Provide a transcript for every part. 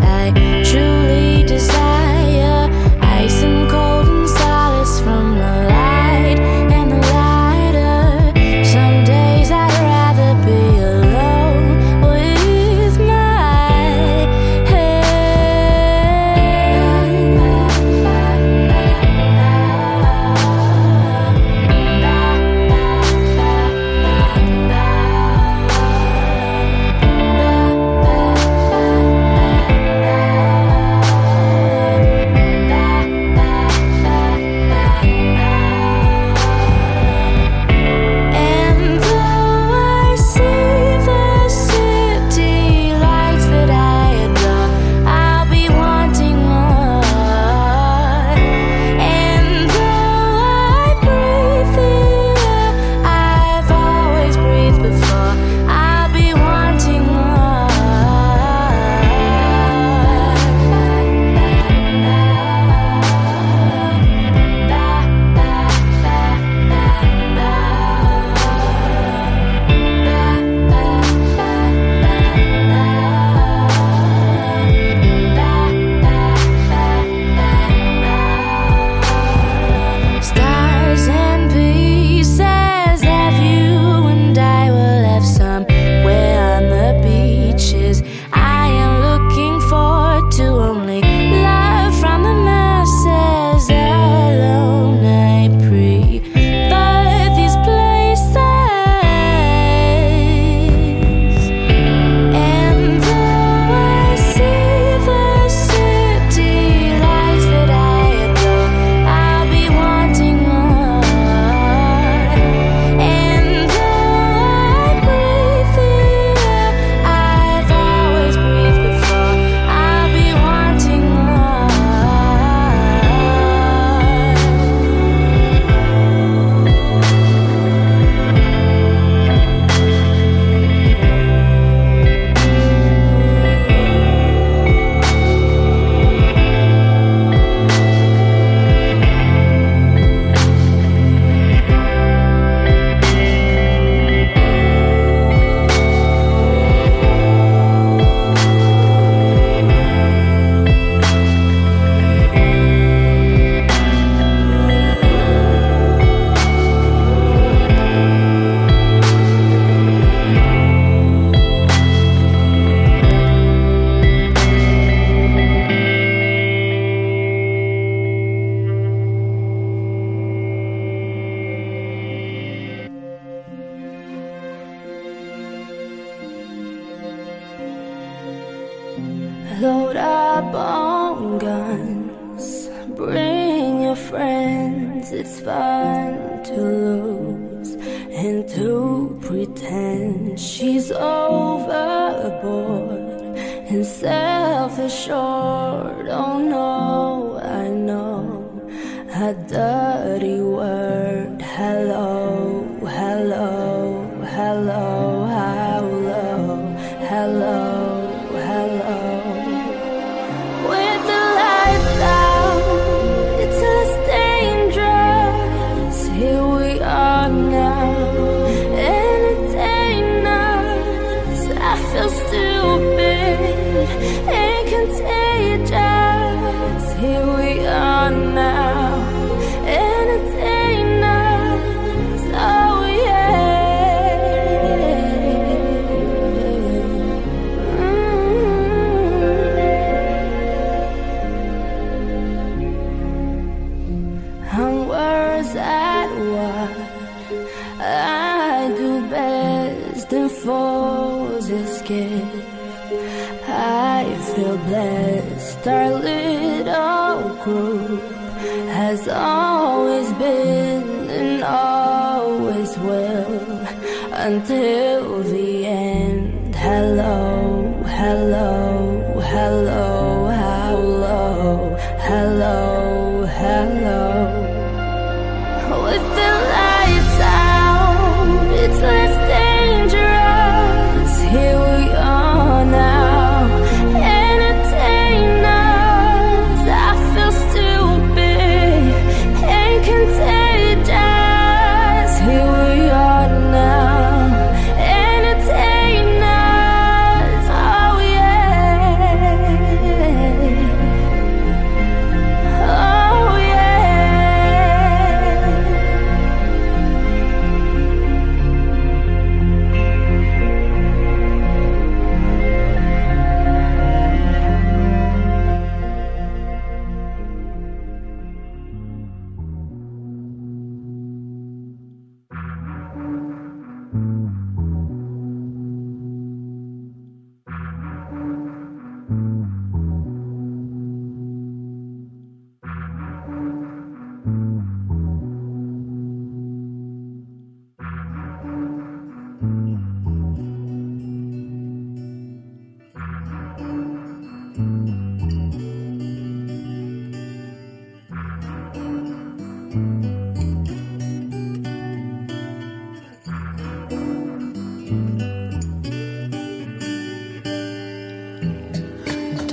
Load up on guns, bring your friends. It's fun to lose and to pretend. She's overboard and self-assured. Oh no, I know a dirty word. Hello, hello, hello, hello, hello. Our little group has always been and always will until the end. Hello, hello, hello, hello, hello, hello. With the lights out, it's less dangerous. Here we are now.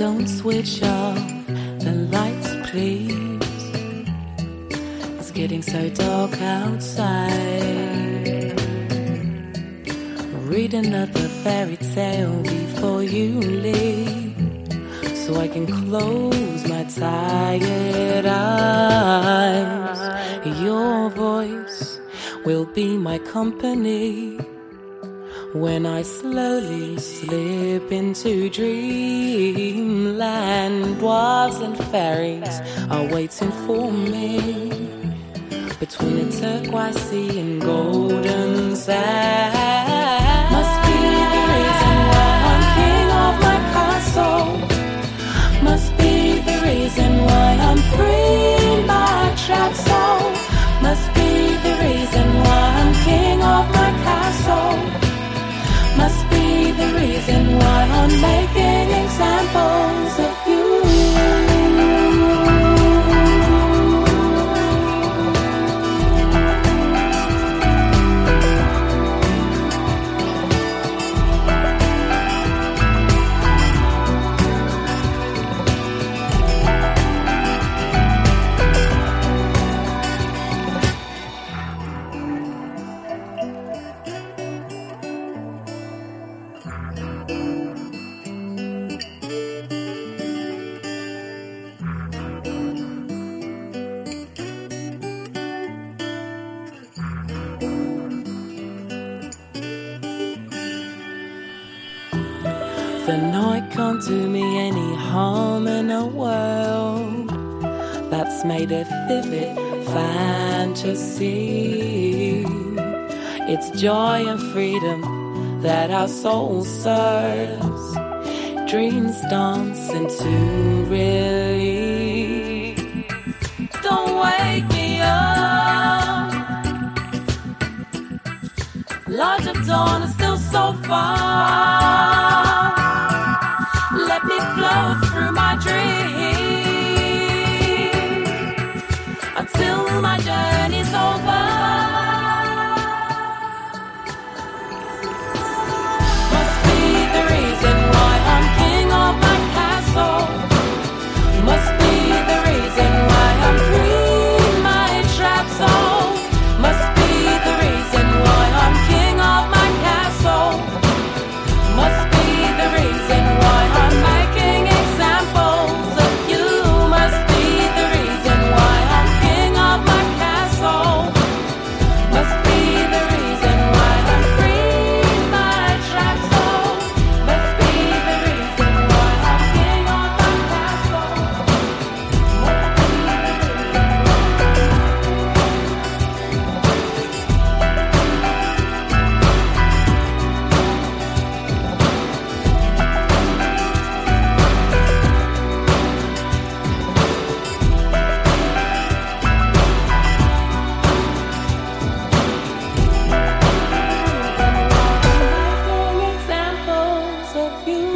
Don't switch off the lights, please. It's getting so dark outside. Read another fairy tale before you leave, so I can close my tired eyes. Your voice will be my company when I slowly slip into dreamland. Dwarves and fairies are waiting for me between a turquoise sea and golden sand. Must be the reason why I'm king of my castle. Must be the reason why I'm free in my trapped soul. Must be the reason why I'm king of my castle. Must be the reason why I'm making examples of you. The night can't do me any harm in a world that's made of vivid fantasy. It's joy and freedom that our soul serves. dreams dance into relief. Don't wake me up, light of dawn is still so far. Let me float through my dream until my journey's over. Must be the reason why I'm king of my castle. Must be the reason why I'm queen, my trap zone. Must be the reason why I'm king of my castle. Must be the reason why I'm making examples of you. Must be the reason why I'm king of my castle. Must be the reason why I'm queen, my trap zone. Must be the reason why I'm king of my castle. Making examples of you.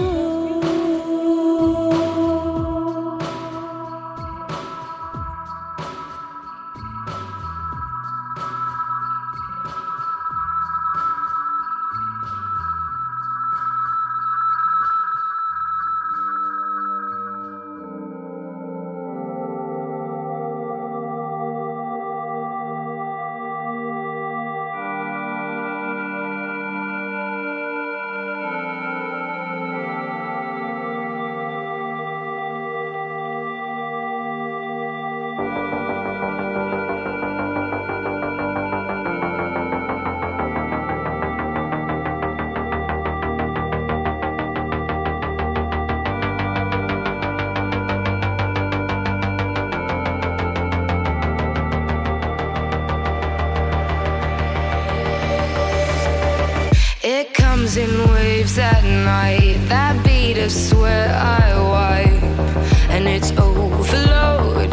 It comes in waves at night. That beat of sweat I wipe, and it's overload,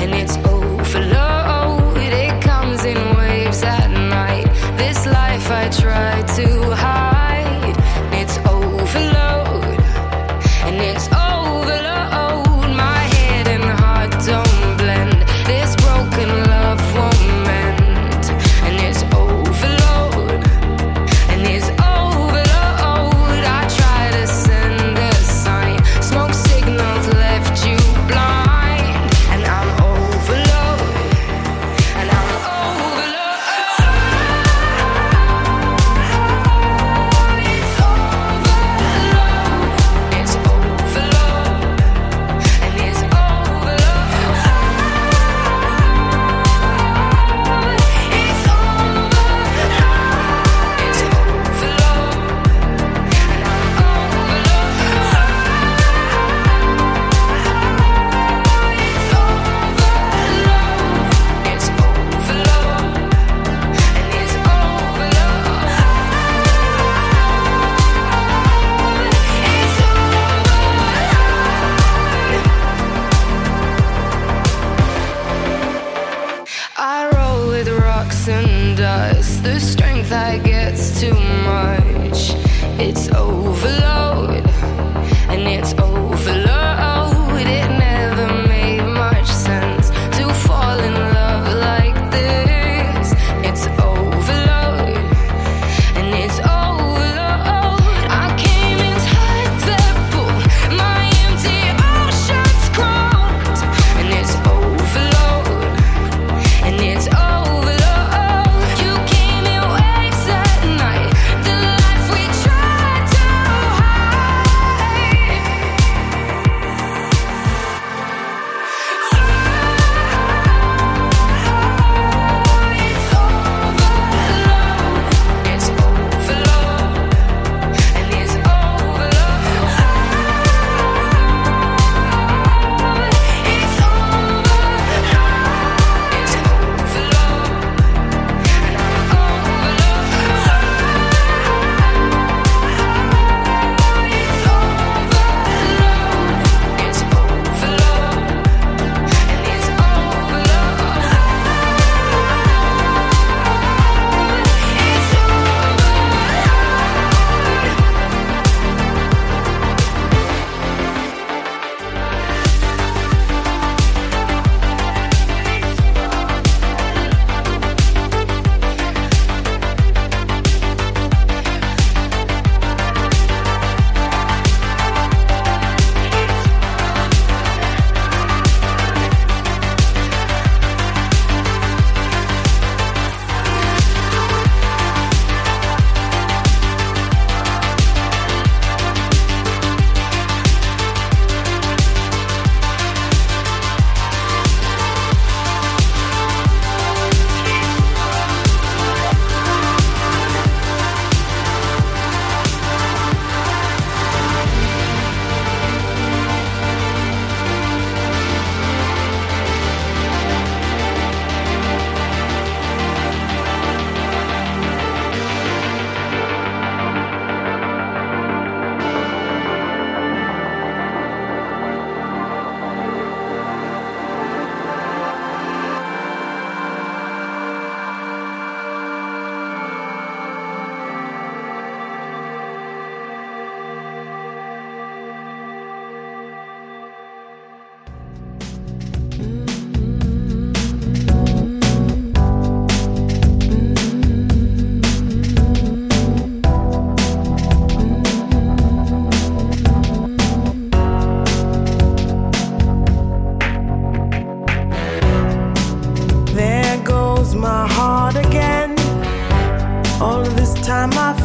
and it's overload. It comes in waves at night. This life I try to hide. It's overload, and it's overload. My head and heart don't blend. This broken love won't mend, and it's overload. And it's overload. I try to send a sign. Smoke signals left you blind. And I'm overload. And I'm overload.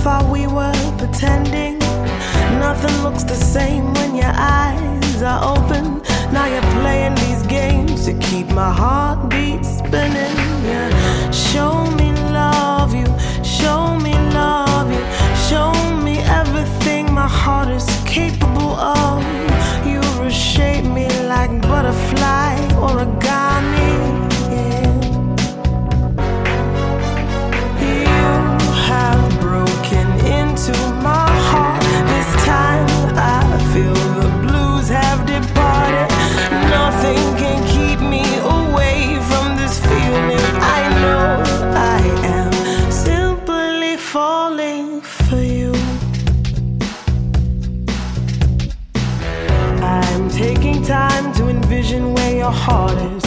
thought we were pretending. Nothing looks the same when your eyes are open. Now you're playing these games to keep my heartbeat spinning. Yeah. Show me love, you show me love, you show me everything my heart is capable of. You reshape me like a butterfly origami. Yeah. You have broken into my heart. This time I feel the blues have departed. Nothing can keep me away from this feeling. I know I am simply falling for you. I'm taking time to envision where your heart is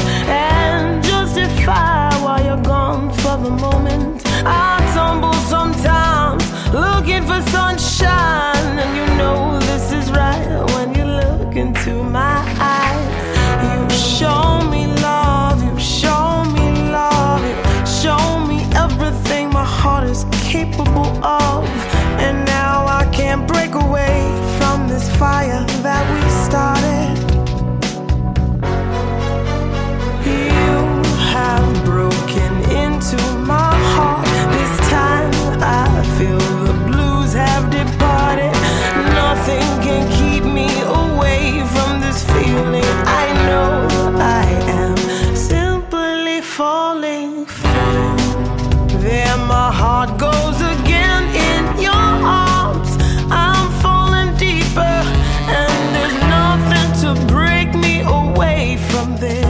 and justify why you're gone for the moment. I tumble sometimes looking for sunshine, and you know this is right when you look into my eyes. You show me love, you show me love, you show me everything my heart is capable of. And now I can't break away from this fire that we started. You have broken into my heart. This time I feel the blues have departed. Nothing can keep me away from this feeling. I know I am simply falling for you. There my heart goes again in your arms. I'm falling deeper, and there's nothing to break me away from this.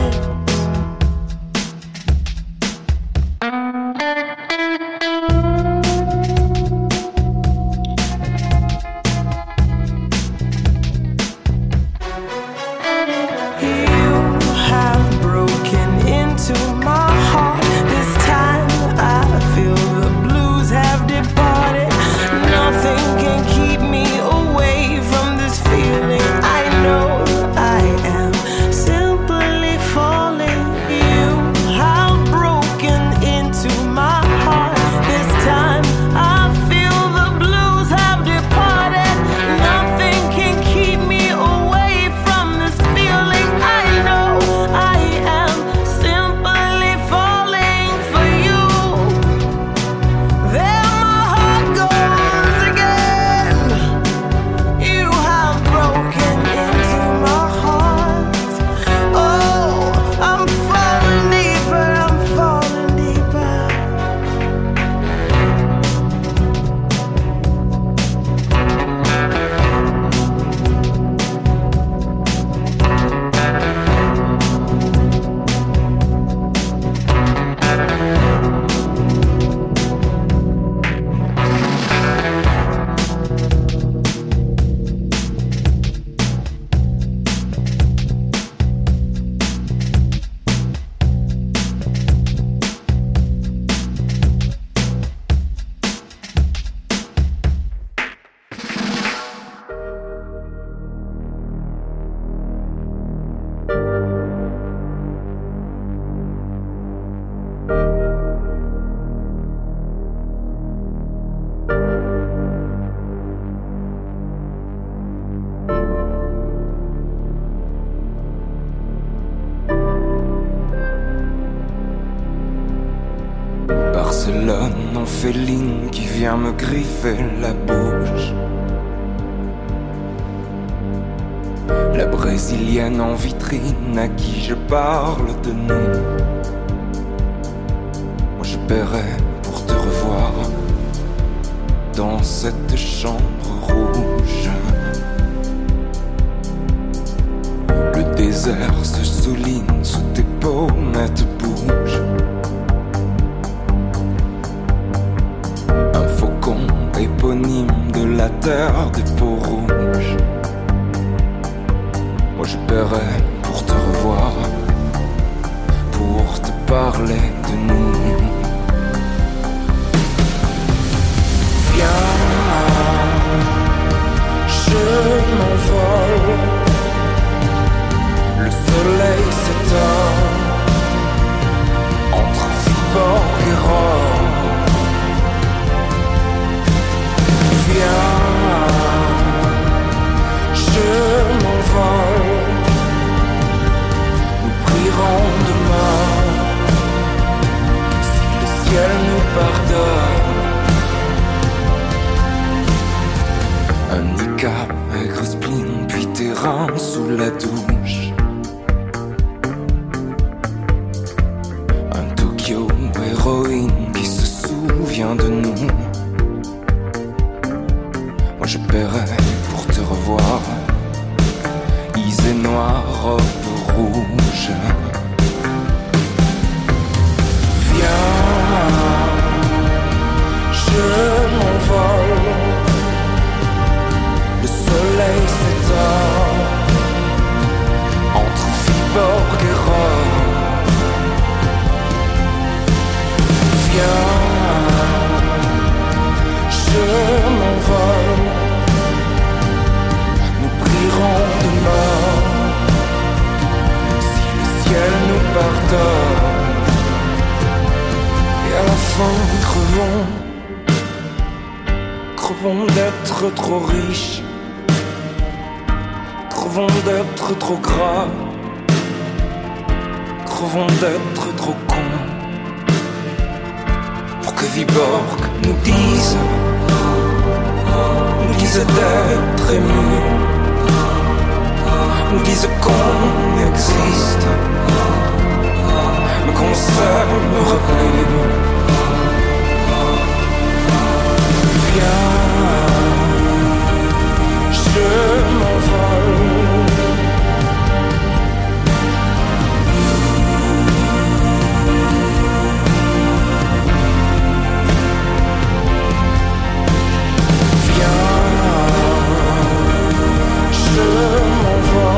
Féline qui vient me griffer la bouche. La brésilienne en vitrine à qui je parle de nous. Moi je paierais pour te revoir dans cette chambre rouge. Le désert se souligne sous tes pommettes bouges. Éponyme de la terre des peaux rouges. Moi je paierais pour te revoir, pour te parler de nous. Viens, je m'envole. Le soleil s'éteint entre Viborg et Rome. dors. Un handicap, un gros spleen, puis tes rames sous la douche. Un Tokyo héroïne qui se souvient de nous. Moi je paierai pour te revoir. Isée noire, robe rouge. Je m'envole, le soleil s'éteint entre Viborg et Rome. Viens, je m'envole, nous prierons demain si le ciel nous pardonne et à la fin crevons. Crevons d'être trop riches, crevons d'être trop gras, crevons d'être trop cons, pour que Viborg nous dise d'être émus, nous dise qu'on existe, mais qu'on s'aimera plus. Je m'envole. Viens, je m'envole.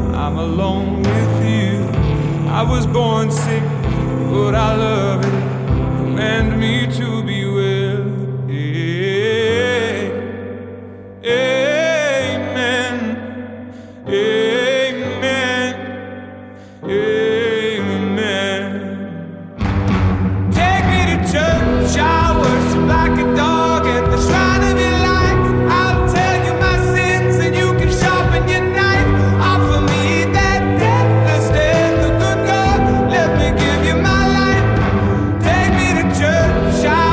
I'm alone with you. I was born sick, but I love it. Command me to be well. Amen. Amen. Amen. Take me to church, I'll worship like a dog at the shrine of your life. I'll tell you my sins and you can sharpen your knife. Shine.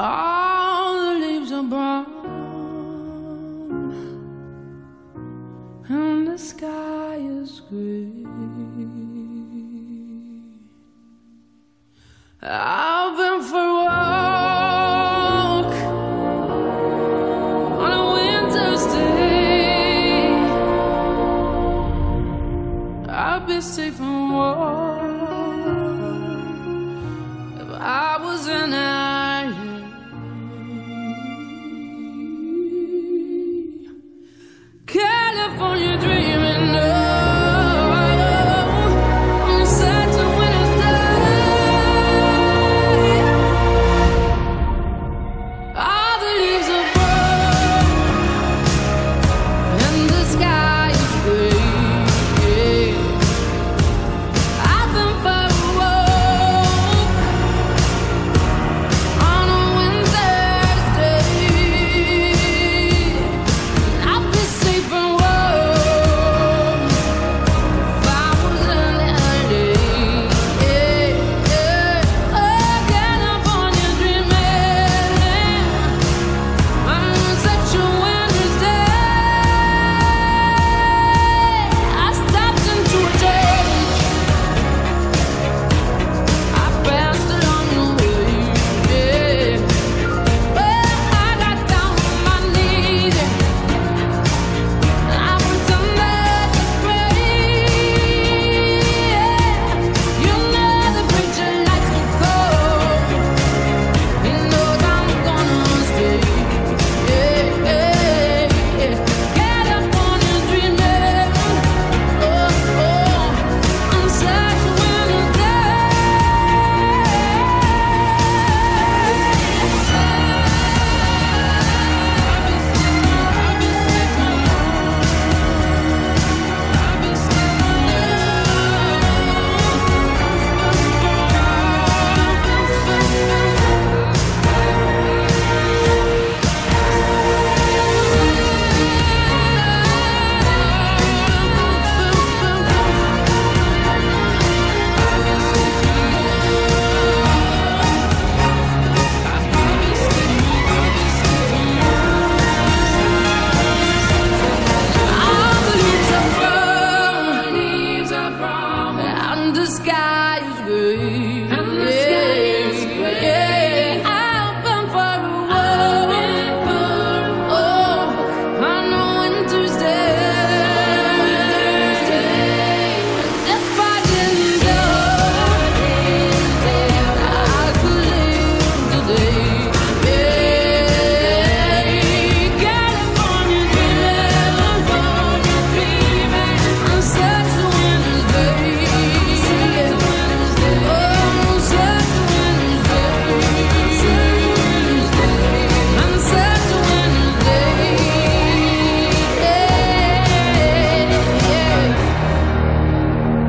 all the leaves are brown and the sky is green. I've been for a walk on a winter's day. I'd be safe and warm if I was in Ireland. California dreaming, oh, I'm sad to when I die. All the leaves are brown and the sky is gray. I've been for a walk on a winter's day. I'd be safe and warm if I was in LA. Oh, California dreaming on such a winter's day. I stepped into a church. I passed along the way, yeah. Oh, I got down on my knees, yeah. I went to mass to pray, yeah. You know the preacher likes to call. He knows I'm gonna stay, yeah. California dreaming, oh, I'm such a winter's day. All the leaves are brown and the sky is gray. Yeah, I've been for a walk, oh, on a winter's day. If I didn't go, I could live today. Yeah, California dreaming, on such a winter's day. Oh, on such a winter's day. On such a winter's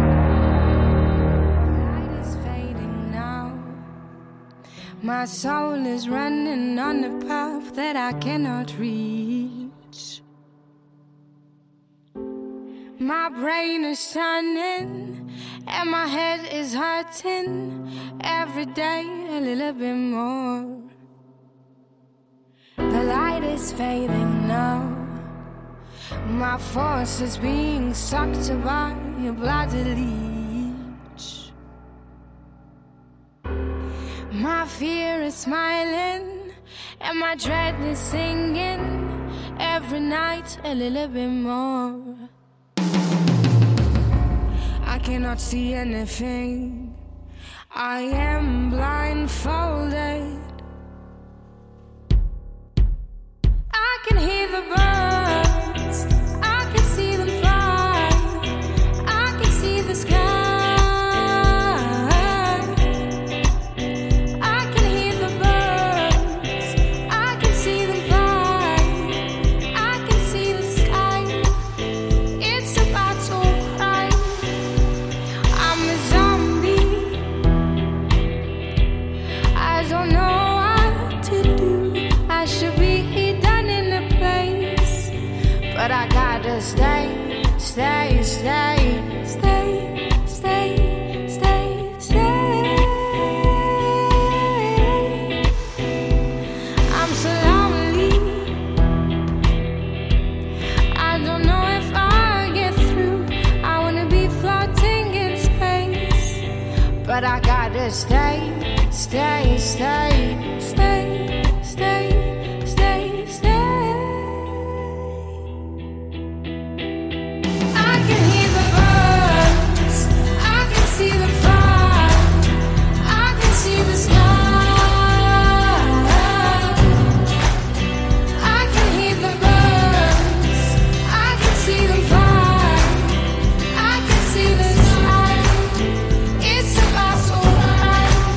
day. Yeah. Light is fading now. My soul is running on a path that I cannot reach. My brain is turning and my head is hurting every day a little bit more. The light is fading now. My force is being sucked by a bloody leech. My fear is smiling and my dread is singing every night a little bit more. I cannot see anything. I am blindfolded. I can hear the birds. I can see them fly. I can see the sky. I can hear the birds. I can see them fly. I can see the sky. It's about to cry. I'm a zombie. I don't know gotta stay. I can hear the birds, I can see the fire, I can see the sky. See the light, it's about so bright.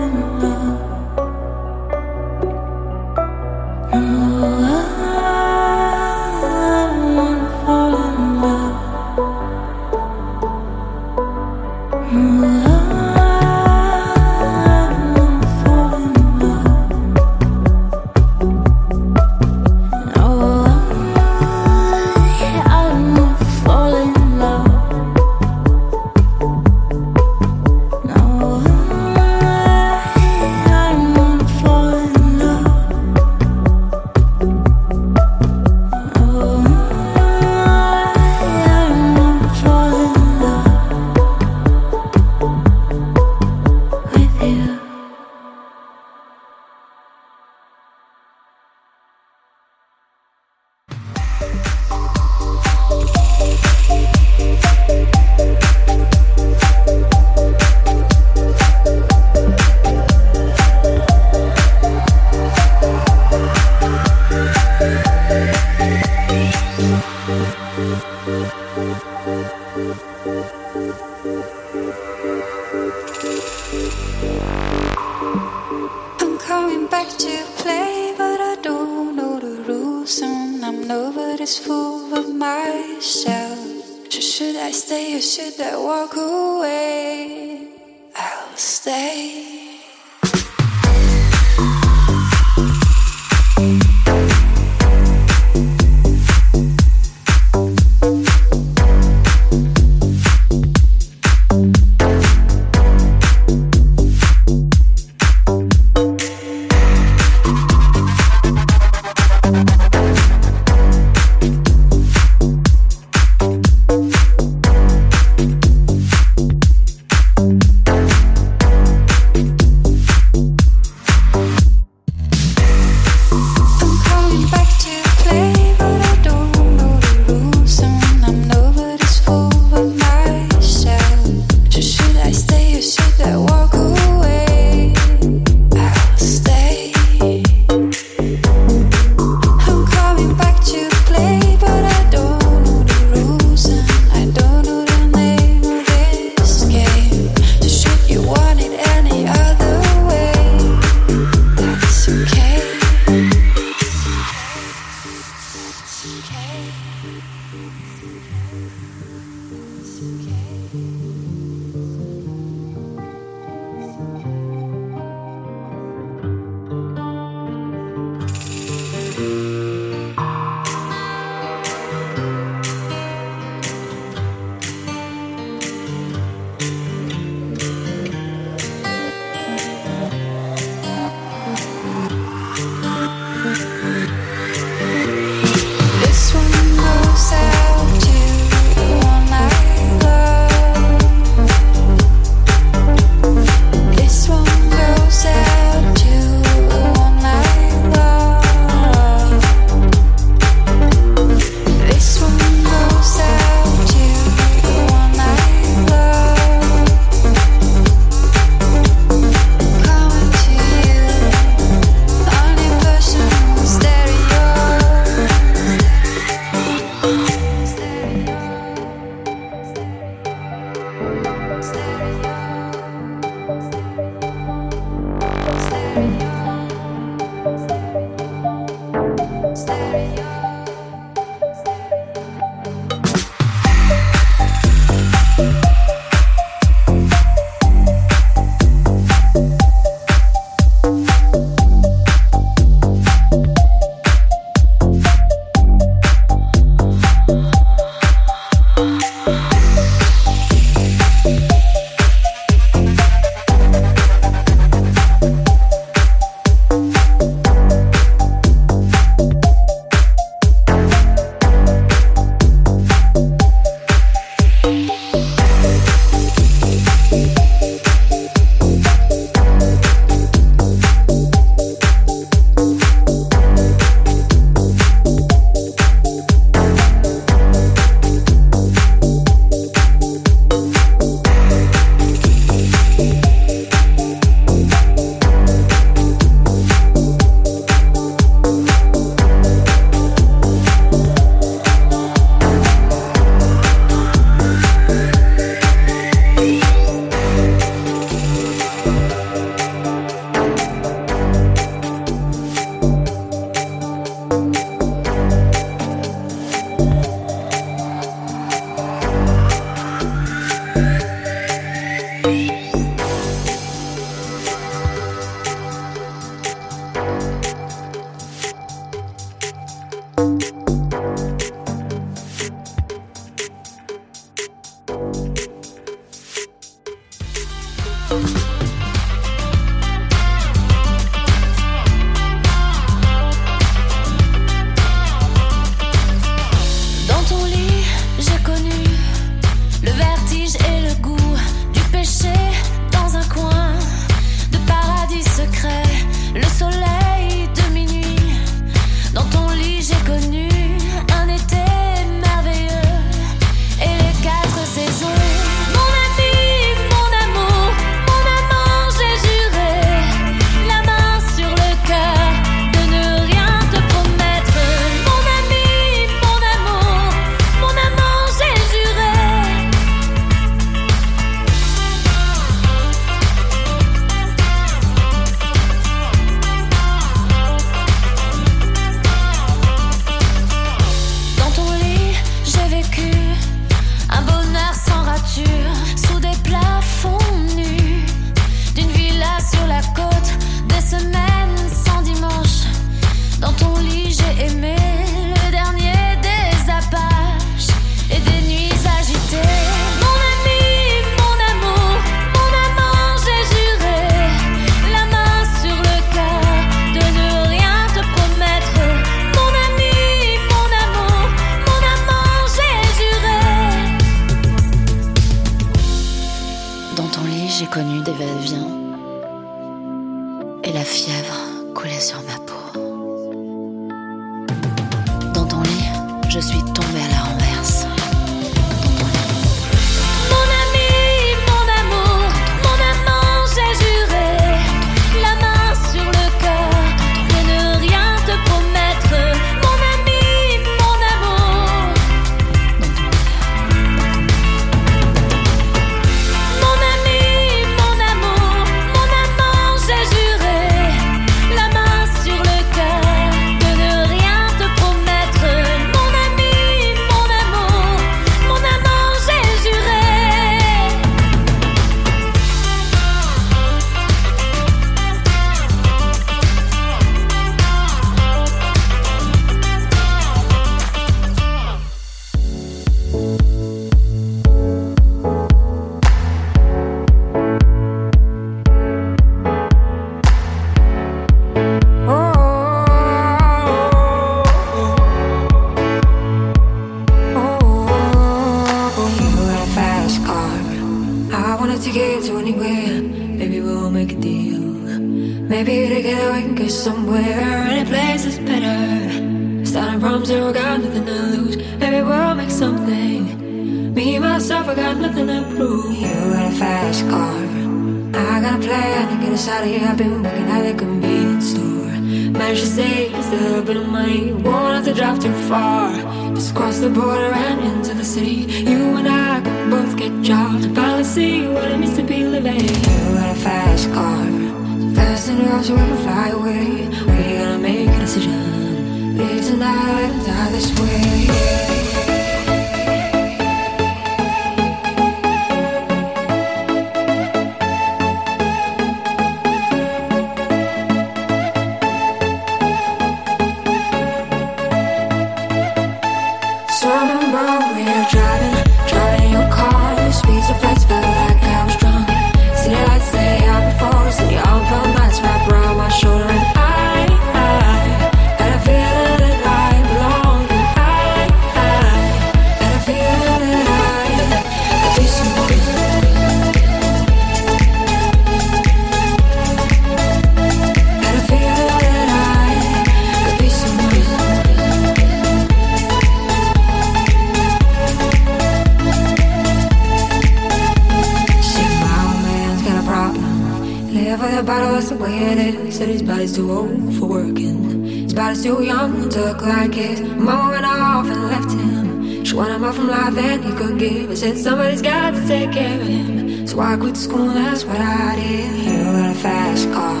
a bottle of some weird air. Said his body's too old for working. His body's too young to look like his. Mom went off and left him. She wanted more from life than he could give. I said somebody's got to take care of him. So I quit school, that's what I did. You got a fast car,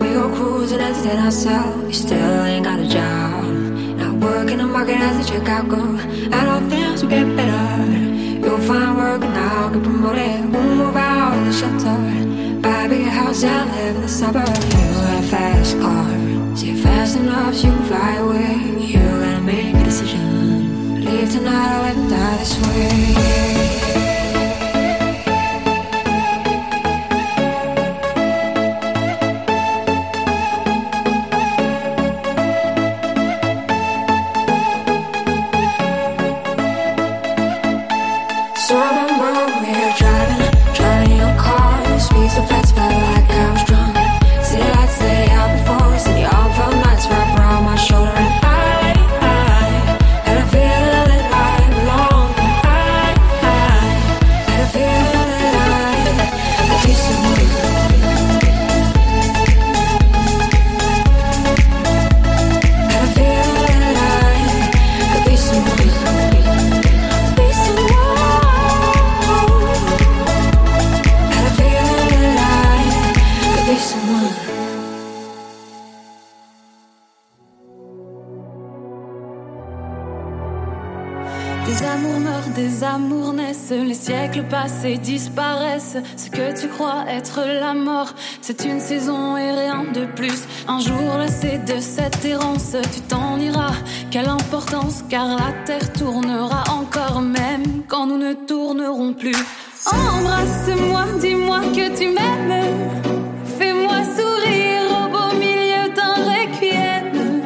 we go cruising and entertain ourselves. You still ain't got a job, not working the market as a checkout girl. I don't think so, get better. You'll find work and I'll get promoted. We'll move out of the shelter, buy a bigger house and live in the suburbs. You got a fast car, see it fast enough so you can fly away. You gotta make a decision, leave tonight or let me die this way. Passés disparaissent, ce que tu crois être la mort, c'est une saison et rien de plus. Un jour lassé de cette errance, tu t'en iras, quelle importance, car la terre tournera encore, même quand nous ne tournerons plus. Embrasse-moi, dis-moi que tu m'aimes, fais-moi sourire au beau milieu d'un requiem.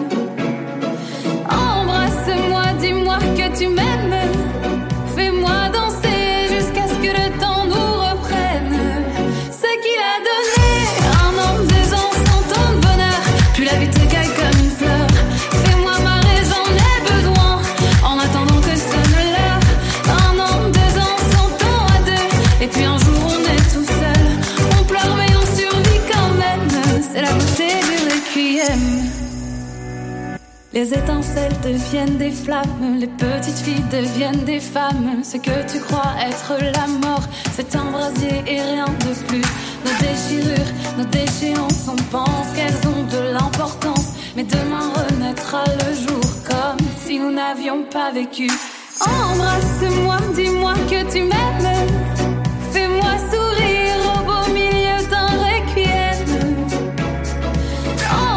Embrasse-moi, dis-moi que tu m'aimes, fais-moi danser. Les étincelles deviennent des flammes, les petites filles deviennent des femmes. Ce que tu crois être la mort, c'est un brasier et rien de plus. Nos déchirures, nos déchéances, on pense qu'elles ont de l'importance, mais demain renaîtra le jour, comme si nous n'avions pas vécu. Embrasse-moi, dis-moi que tu m'aimes, fais-moi sourire au beau milieu d'un requiem.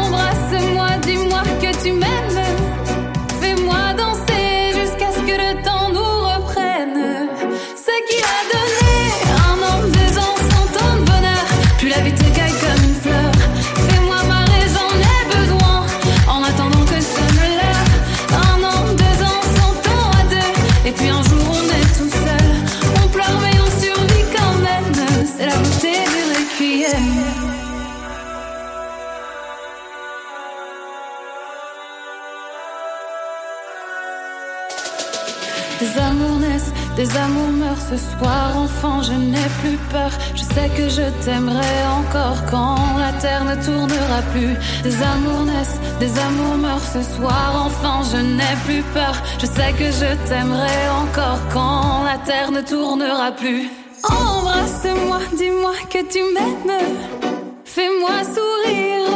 Embrasse-moi, dis-moi que tu m'aimes, fais-moi danser jusqu'à ce que le temps nous reprenne. Ce qui a donné un an, deux ans, cent ans de bonheur, puis la vie t'écaille comme une fleur. Fais-moi marrer, j'en ai besoin, en attendant que sonne l'heure. Un an, deux ans, cent ans à deux, et puis un jour on est tout seul. On pleure mais on survit quand même, c'est la beauté du requiem. Des amours naissent, des amours meurent. Ce soir, enfant, je n'ai plus peur. Je sais que je t'aimerai encore quand la terre ne tournera plus. Des amours naissent, des amours meurent. Ce soir, enfant, je n'ai plus peur. Je sais que je t'aimerai encore quand la terre ne tournera plus. Embrasse-moi, dis-moi que tu m'aimes, fais-moi sourire.